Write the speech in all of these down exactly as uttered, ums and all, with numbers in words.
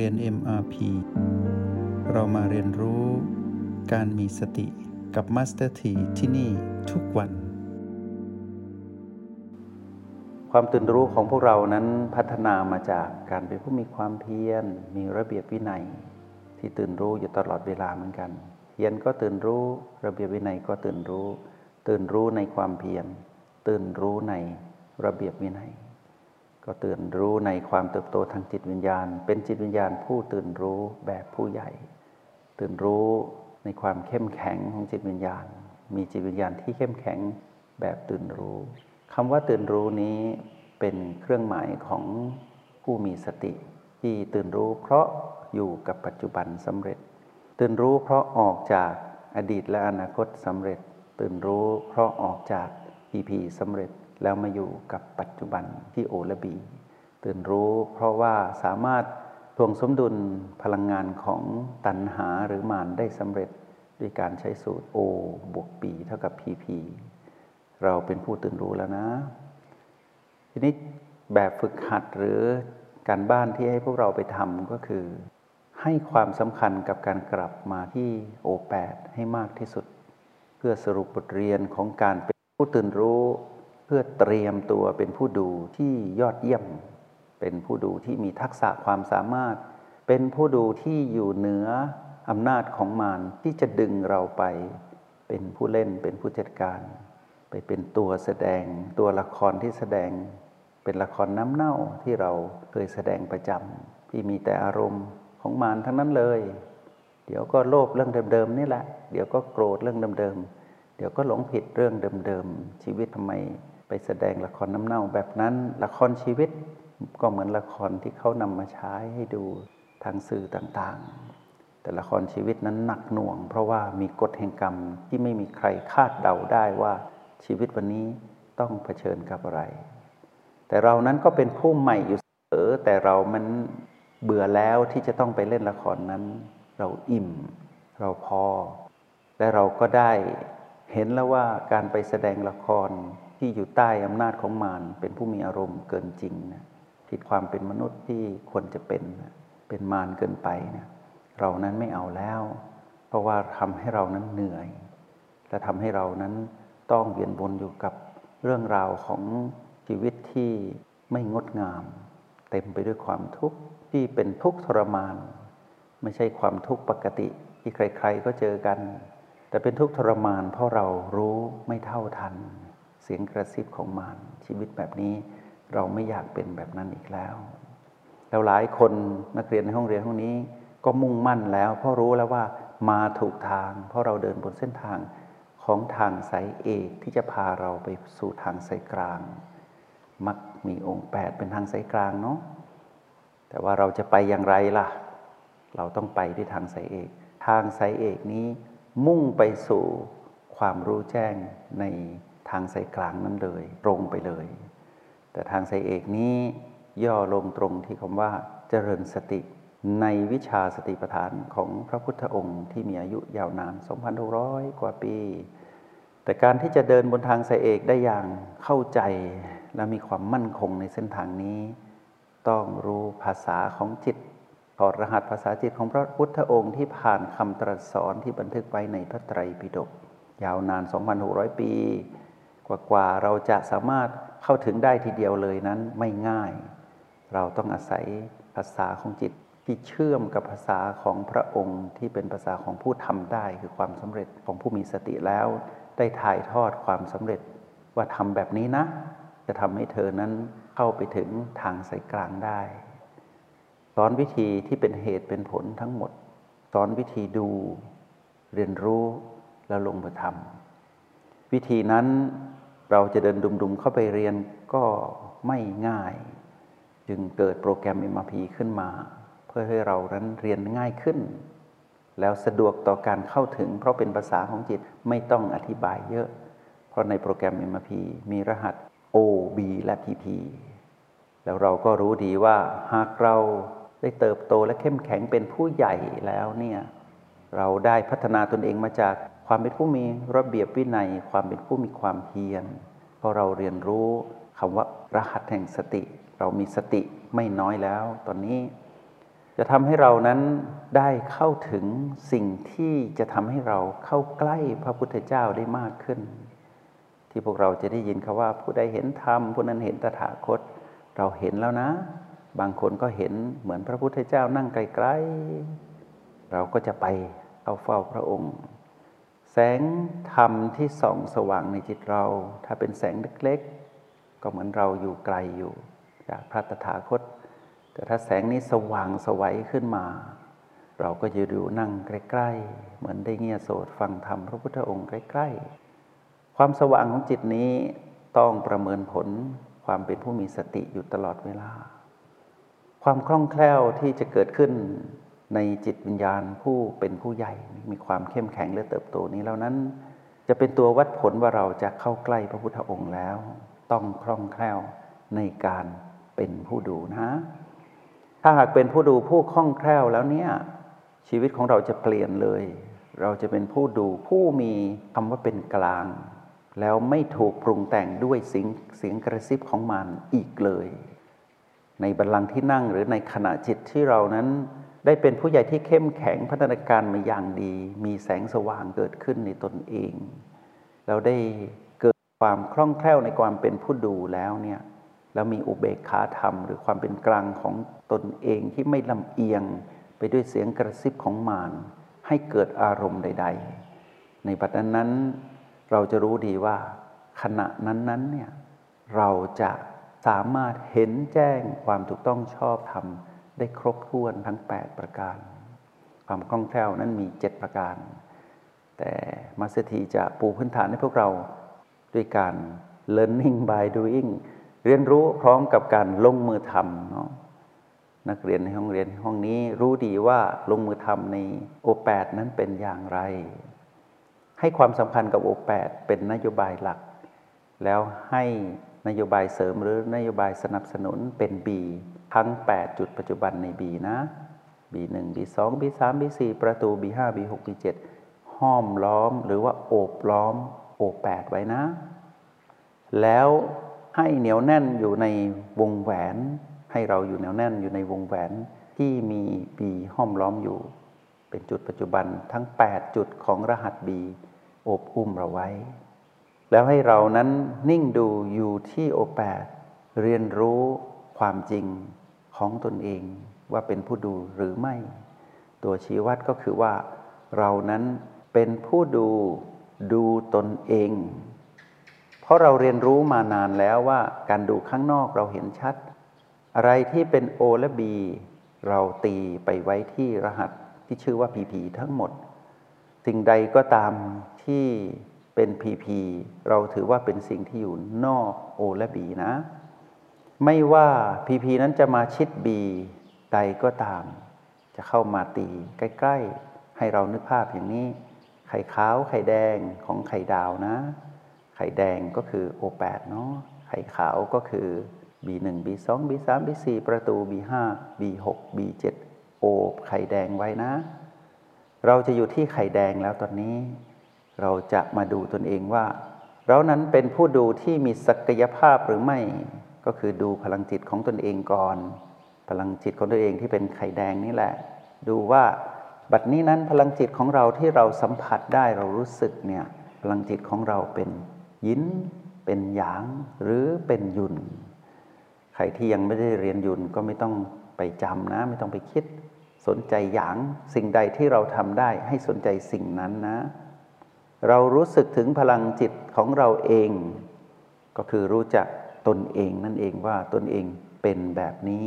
เรียน เอ็ม อาร์ พี เรามาเรียนรู้การมีสติกับ Master T ที่นี่ทุกวันความตื่นรู้ของพวกเรานั้นพัฒนามาจากการเป็นผู้มีความเพียรมีระเบียบวินัยที่ตื่นรู้อยู่ตลอดเวลาเหมือนกันเพียรก็ตื่นรู้ระเบียบวินัยก็ตื่นรู้ตื่นรู้ในความเพียรตื่นรู้ในระเบียบวินัยก็ตื่นรู้ในความเติบโตทางจิตวิญญาณเป็นจิตวิญญาณผู้ตื่นรู้แบบผู้ใหญ่ตื่นรู้ในความเข้มแข็งของจิตวิญญาณมีจิตวิญญาณที่เข้มแข็งแบบตื่นรู้คำว่าตื่นรู้นี้เป็นเครื่องหมายของผู้มีสติที่ตื่นรู้เพราะอยู่กับปัจจุบันสำเร็จตื่นรู้เพราะออกจากอดีตและอนาคตสำเร็จตื่นรู้เพราะออกจาก อี พี สำเร็จแล้วมาอยู่กับปัจจุบันที่โอและบีตื่นรู้เพราะว่าสามารถทวงสมดุลพลังงานของตัณหาหรือมารได้สำเร็จด้วยการใช้สูตร O บวก B เท่ากับ พี พี เราเป็นผู้ตื่นรู้แล้วนะทีนี้แบบฝึกหัดหรือการบ้านที่ให้พวกเราไปทำก็คือให้ความสำคัญกับการกลับมาที่ โอ แปด ให้มากที่สุดเพื่อสรุปบทเรียนของการเป็นผู้ตื่นรู้เพื่อเตรียมตัวเป็นผู้ดูที่ยอดเยี่ยมเป็นผู้ดูที่มีทักษะความสามารถเป็นผู้ดูที่อยู่เหนืออำนาจของมารที่จะดึงเราไปเป็นผู้เล่นเป็นผู้จัดการไปเป็นตัวแสดงตัวละครที่แสดงเป็นละครน้ำเน่าที่เราเคยแสดงประจำที่มีแต่อารมณ์ของมารทั้งนั้นเลยเดี๋ยวก็โลภเรื่องเดิมๆนี่แหละเดี๋ยวก็โกรธเรื่องเดิมๆเดี๋ยวก็หลงผิดเรื่องเดิมๆชีวิตทำไมไปแสดงละครน้ำเน่าแบบนั้นละครชีวิตก็เหมือนละครที่เขานำมาใช้ให้ดูทางสื่อต่างๆแต่ละครชีวิตนั้นหนักหน่วงเพราะว่ามีกฎแห่งกรรมที่ไม่มีใครคาดเดาได้ว่าชีวิตวันนี้ต้องเผชิญกับอะไรแต่เรานั้นก็เป็นผู้ใหม่อยู่เสมอแต่เรามันเบื่อแล้วที่จะต้องไปเล่นละครนั้นเราอิ่มเราพอและเราก็ได้เห็นแล้วว่าการไปแสดงละครที่อยู่ใต้อำนาจของมารเป็นผู้มีอารมณ์เกินจริงนะผิดความเป็นมนุษย์ที่ควรจะเป็นนะเป็นมารเกินไปนะเรานั้นไม่เอาแล้วเพราะว่าทำให้เรานั้นเหนื่อยและทำให้เรานั้นต้องเวียนวนอยู่กับเรื่องราวของชีวิตที่ไม่งดงามเต็มไปด้วยความทุกข์ที่เป็นทุกข์ทรมานไม่ใช่ความทุกข์ปกติที่ใครๆก็เจอกันแต่เป็นทุกข์ทรมานเพราะเรารู้ไม่เท่าทันเสียงกระซิบของมารชีวิตแบบนี้เราไม่อยากเป็นแบบนั้นอีกแล้วแล้วหลายคนนักเรียนในห้องเรียนห้องนี้ก็มุ่งมั่นแล้วเพราะรู้แล้วว่ามาถูกทางเพราะเราเดินบนเส้นทางของทางสายเอกที่จะพาเราไปสู่ทางสายกลางมักมีองค์แปดเป็นทางสายกลางเนาะแต่ว่าเราจะไปอย่างไรล่ะเราต้องไปด้วยทางสายเอกทางสายเอกนี้มุ่งไปสู่ความรู้แจ้งในทางสายกลางนั้นเลยตรงไปเลยแต่ทางสายเอกนี้ย่อลงตรงที่คำว่าเจริญสติในวิชาสติปัฏฐานของพระพุทธองค์ที่มีอายุยาวนาน สองพันหกร้อย กว่าปีแต่การที่จะเดินบนทางสายเอกได้อย่างเข้าใจและมีความมั่นคงในเส้นทางนี้ต้องรู้ภาษาของจิตถอดรหัสภาษาจิตของพระพุทธองค์ที่ผ่านคำตรัสสอนที่บันทึกไว้ในพระไตรปิฎกยาวนาน สองพันหกร้อย ปีกว่าๆเราจะสามารถเข้าถึงได้ทีเดียวเลยนั้นไม่ง่ายเราต้องอาศัยภาษาของจิตที่เชื่อมกับภาษาของพระองค์ที่เป็นภาษาของผู้ทำได้คือความสำเร็จของผู้มีสติแล้วได้ถ่ายทอดความสำเร็จว่าทำแบบนี้นะจะทำให้เธอนั้นเข้าไปถึงทางสายกลางได้สอนวิธีที่เป็นเหตุเป็นผลทั้งหมดสอนวิธีดูเรียนรู้แล้วลงมือทำวิธีนั้นเราจะเดินดุมๆเข้าไปเรียนก็ไม่ง่ายจึงเกิดโปรแกรม เอ็ม อาร์ พี ขึ้นมาเพื่อให้เรานั้นเรียนง่ายขึ้นแล้วสะดวกต่อการเข้าถึงเพราะเป็นภาษาของจิตไม่ต้องอธิบายเยอะเพราะในโปรแกรม เอ็ม อาร์ พี มีรหัส O, B และ พี พี แล้วเราก็รู้ดีว่าหากเราได้เติบโตและเข้มแข็งเป็นผู้ใหญ่แล้วเนี่ยเราได้พัฒนาตนเองมาจากความเป็นผู้มีระเบียบวินัยความเป็นผู้มีความเพียรเพราะเราเรียนรู้คำว่ารหัสแห่งสติเรามีสติไม่น้อยแล้วตอนนี้ จะทำให้เรานั้นได้เข้าถึงสิ่งที่จะทำให้เราเข้าใกล้พระพุทธเจ้าได้มากขึ้นที่พวกเราจะได้ยินคำว่าผู้ใดเห็นธรรมผู้นั้นเห็นตถาคตเราเห็นแล้วนะบางคนก็เห็นเหมือนพระพุทธเจ้านั่งไกลๆเราก็จะไปเอาเฝ้าพระองค์แสงธรรมที่ส่องสว่างในจิตเราถ้าเป็นแสงเล็กๆก็เหมือนเราอยู่ไกลอยู่จากพระตถาคตแต่ถ้าแสงนี้สว่างสวัยขึ้นมาเราก็จะอยู่นั่งใกล้ๆเหมือนได้เงี่ยโสตฟังธรรมพระพุทธองค์ใกล้ๆความสว่างของจิตนี้ต้องประเมินผลความเป็นผู้มีสติอยู่ตลอดเวลาความคล่องแคล่วที่จะเกิดขึ้นในจิตวิญญาณผู้เป็นผู้ใหญ่มีความเข้มแข็งและเติบโตนี้แล้วนั้นจะเป็นตัววัดผลว่าเราจะเข้าใกล้พระพุทธองค์แล้วต้องคล่องแคล่วในการเป็นผู้ดูนะถ้าหากเป็นผู้ดูผู้คล่องแคล่วแล้วเนี่ยชีวิตของเราจะเปลี่ยนเลยเราจะเป็นผู้ดูผู้มีคำว่าเป็นกลางแล้วไม่ถูกปรุงแต่งด้วยเสียงเสียงกระซิบของมันอีกเลยในบัลลังก์ที่นั่งหรือในขณะจิตที่เรานั้นได้เป็นผู้ใหญ่ที่เข้มแข็งพัฒนาการมาอย่างดีมีแสงสว่างเกิดขึ้นในตนเองเราได้เกิดความคล่องแคล่วในความเป็นผู้ดูแล้วเนี่ยแล้วมีอุเบกขาธรรมหรือความเป็นกลางของตนเองที่ไม่ลำเอียงไปด้วยเสียงกระซิบของมารให้เกิดอารมณ์ใดๆในบัดนั้นนั้นเราจะรู้ดีว่าขณะนั้นนั้นเนี่ยเราจะสามารถเห็นแจ้งความถูกต้องชอบธรรมได้ครบถ้วนทั้งแปดประการความคล่องแคล่วนั้นมีเจ็ดประการแต่Master Tจะปูพื้นฐานให้พวกเราด้วยการ learning by doing เรียนรู้พร้อมกับการลงมือทำเนาะนักเรียนในห้องเรียนห้องนี้รู้ดีว่าลงมือทำในโอแปดนั้นเป็นอย่างไรให้ความสำคัญกับโอแปดเป็นนโยบายหลักแล้วให้นโยบายเสริมหรือนโยบายสนับสนุนเป็น B ทั้งแปดจุดปัจจุบันใน B นะ บี หนึ่ง บี สอง บี สาม บี สี่ ประตู บี ห้า บี หก บี เจ็ด ห้อมล้อมหรือว่าโอบล้อม โอ แปด ไว้นะแล้วให้เหนียวแน่นอยู่ในวงแหวนให้เราอยู่เหนียวแน่นอยู่ในวงแหวนที่มี B ห้อมล้อมอยู่เป็นจุดปัจจุบันทั้งแปดจุดของรหัส B โอบอุ้มเราไว้แล้วให้เรานั้นนิ่งดูอยู่ที่โอแปดเรียนรู้ความจริงของตนเองว่าเป็นผู้ดูหรือไม่ตัวชี้วัดก็คือว่าเรานั้นเป็นผู้ดูดูตนเองเพราะเราเรียนรู้มานานแล้วว่าการดูข้างนอกเราเห็นชัดอะไรที่เป็น O และ B เราตีไปไว้ที่รหัสที่ชื่อว่า พี พี ทั้งหมดสิ่งใดก็ตามที่เป็น พี พี เราถือว่าเป็นสิ่งที่อยู่นอก O และ B นะไม่ว่า พี พี นั้นจะมาชิด B ใดก็ตามจะเข้ามาตีใกล้ๆให้เรานึกภาพอย่างนี้ไข่ขาวไข่แดงของไข่ดาวนะไข่แดงก็คือ โอ แปด เนาะไข่ขาวก็คือ บี หนึ่ง บี สอง บี สาม บี สี่ ประตู บี ห้า บี หก บี เจ็ด โอบไข่แดงไว้นะเราจะอยู่ที่ไข่แดงแล้วตอนนี้เราจะมาดูตนเองว่าเรานั้นเป็นผู้ดูที่มีศักยภาพหรือไม่ก็คือดูพลังจิตของตนเองก่อนพลังจิตของตนเองที่เป็นไข่แดงนี่แหละดูว่าบัดนี้นั้นพลังจิตของเราที่เราสัมผัสได้เรารู้สึกเนี่ยพลังจิตของเราเป็นยินเป็นหยางหรือเป็นยุนใครที่ยังไม่ได้เรียนยุนก็ไม่ต้องไปจำนะไม่ต้องไปคิดสนใจหยางสิ่งใดที่เราทำได้ให้สนใจสิ่งนั้นนะเรารู้สึกถึงพลังจิตของเราเองก็คือรู้จักตนเองนั่นเองว่าตนเองเป็นแบบนี้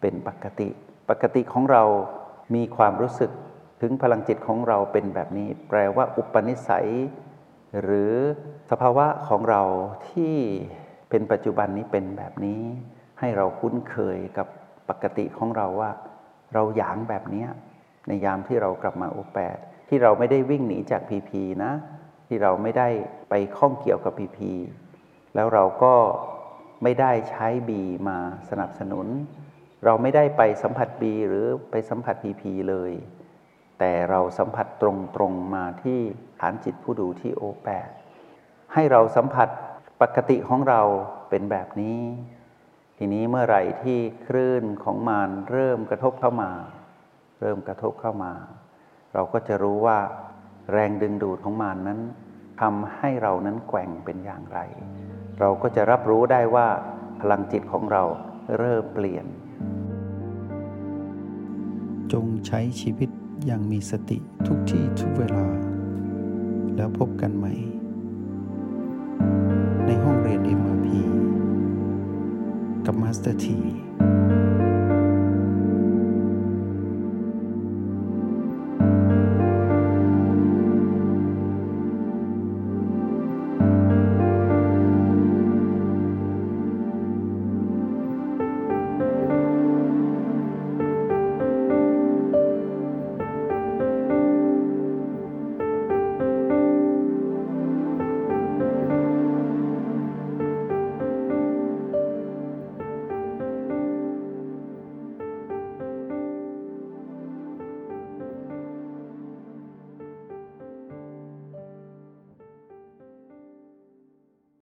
เป็นปกติปกติของเรามีความรู้สึกถึงพลังจิตของเราเป็นแบบนี้แปลว่าอุปนิสัยหรือสภาวะของเราที่เป็นปัจจุบันนี้เป็นแบบนี้ให้เราคุ้นเคยกับปกติของเราว่าเราหยางแบบนี้ในยามที่เรากลับมาโอแปดที่เราไม่ได้วิ่งหนีจาก พี พี นะที่เราไม่ได้ไปข้องเกี่ยวกับ พี พี แล้วเราก็ไม่ได้ใช้ B มาสนับสนุนเราไม่ได้ไปสัมผัส B หรือไปสัมผัส พี พี เลยแต่เราสัมผัสตรงๆมาที่ฐานจิตผู้ดูที่ โอ แปด ให้เราสัมผัสปกติของเราเป็นแบบนี้ ทีนี้เมื่อไหร่ที่คลื่นของมารเริ่มกระทบเข้ามาเริ่มกระทบเข้ามาเราก็จะรู้ว่าแรงดึงดูดของมารนั้นทำให้เรานั้นแกว่งเป็นอย่างไรเราก็จะรับรู้ได้ว่าพลังจิตของเราเริ่มเปลี่ยนจงใช้ชีวิตอย่างมีสติทุกที่ทุกเวลาแล้วพบกันใหม่ในห้องเรียน เอ็ม อาร์ พี กับ Master T